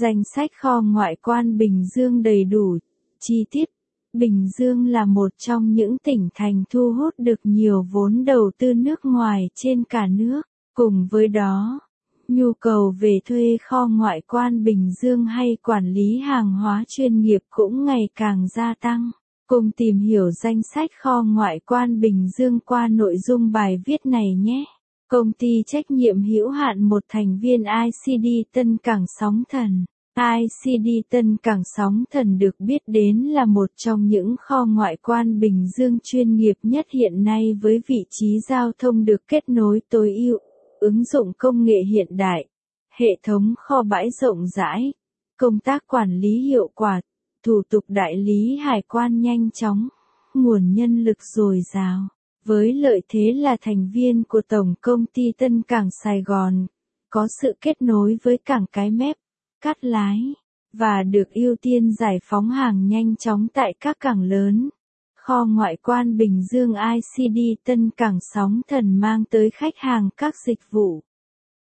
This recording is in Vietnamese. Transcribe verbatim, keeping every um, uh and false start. Danh sách kho ngoại quan Bình Dương đầy đủ, chi tiết. Bình Dương là một trong những tỉnh thành thu hút được nhiều vốn đầu tư nước ngoài trên cả nước. Cùng với đó, nhu cầu về thuê kho ngoại quan Bình Dương hay quản lý hàng hóa chuyên nghiệp cũng ngày càng gia tăng. Cùng tìm hiểu danh sách kho ngoại quan Bình Dương qua nội dung bài viết này nhé. Công ty trách nhiệm hữu hạn một thành viên i xê đê Tân Cảng Sóng Thần. i xê đê Tân Cảng Sóng Thần được biết đến là một trong những kho ngoại quan Bình Dương chuyên nghiệp nhất hiện nay với vị trí giao thông được kết nối tối ưu, ứng dụng công nghệ hiện đại, hệ thống kho bãi rộng rãi, công tác quản lý hiệu quả, thủ tục đại lý hải quan nhanh chóng, nguồn nhân lực dồi dào. Với lợi thế là thành viên của Tổng công ty Tân Cảng Sài Gòn, có sự kết nối với cảng Cái Mép, Cát Lái, và được ưu tiên giải phóng hàng nhanh chóng tại các cảng lớn. Kho ngoại quan Bình Dương i xê đê Tân Cảng Sóng Thần mang tới khách hàng các dịch vụ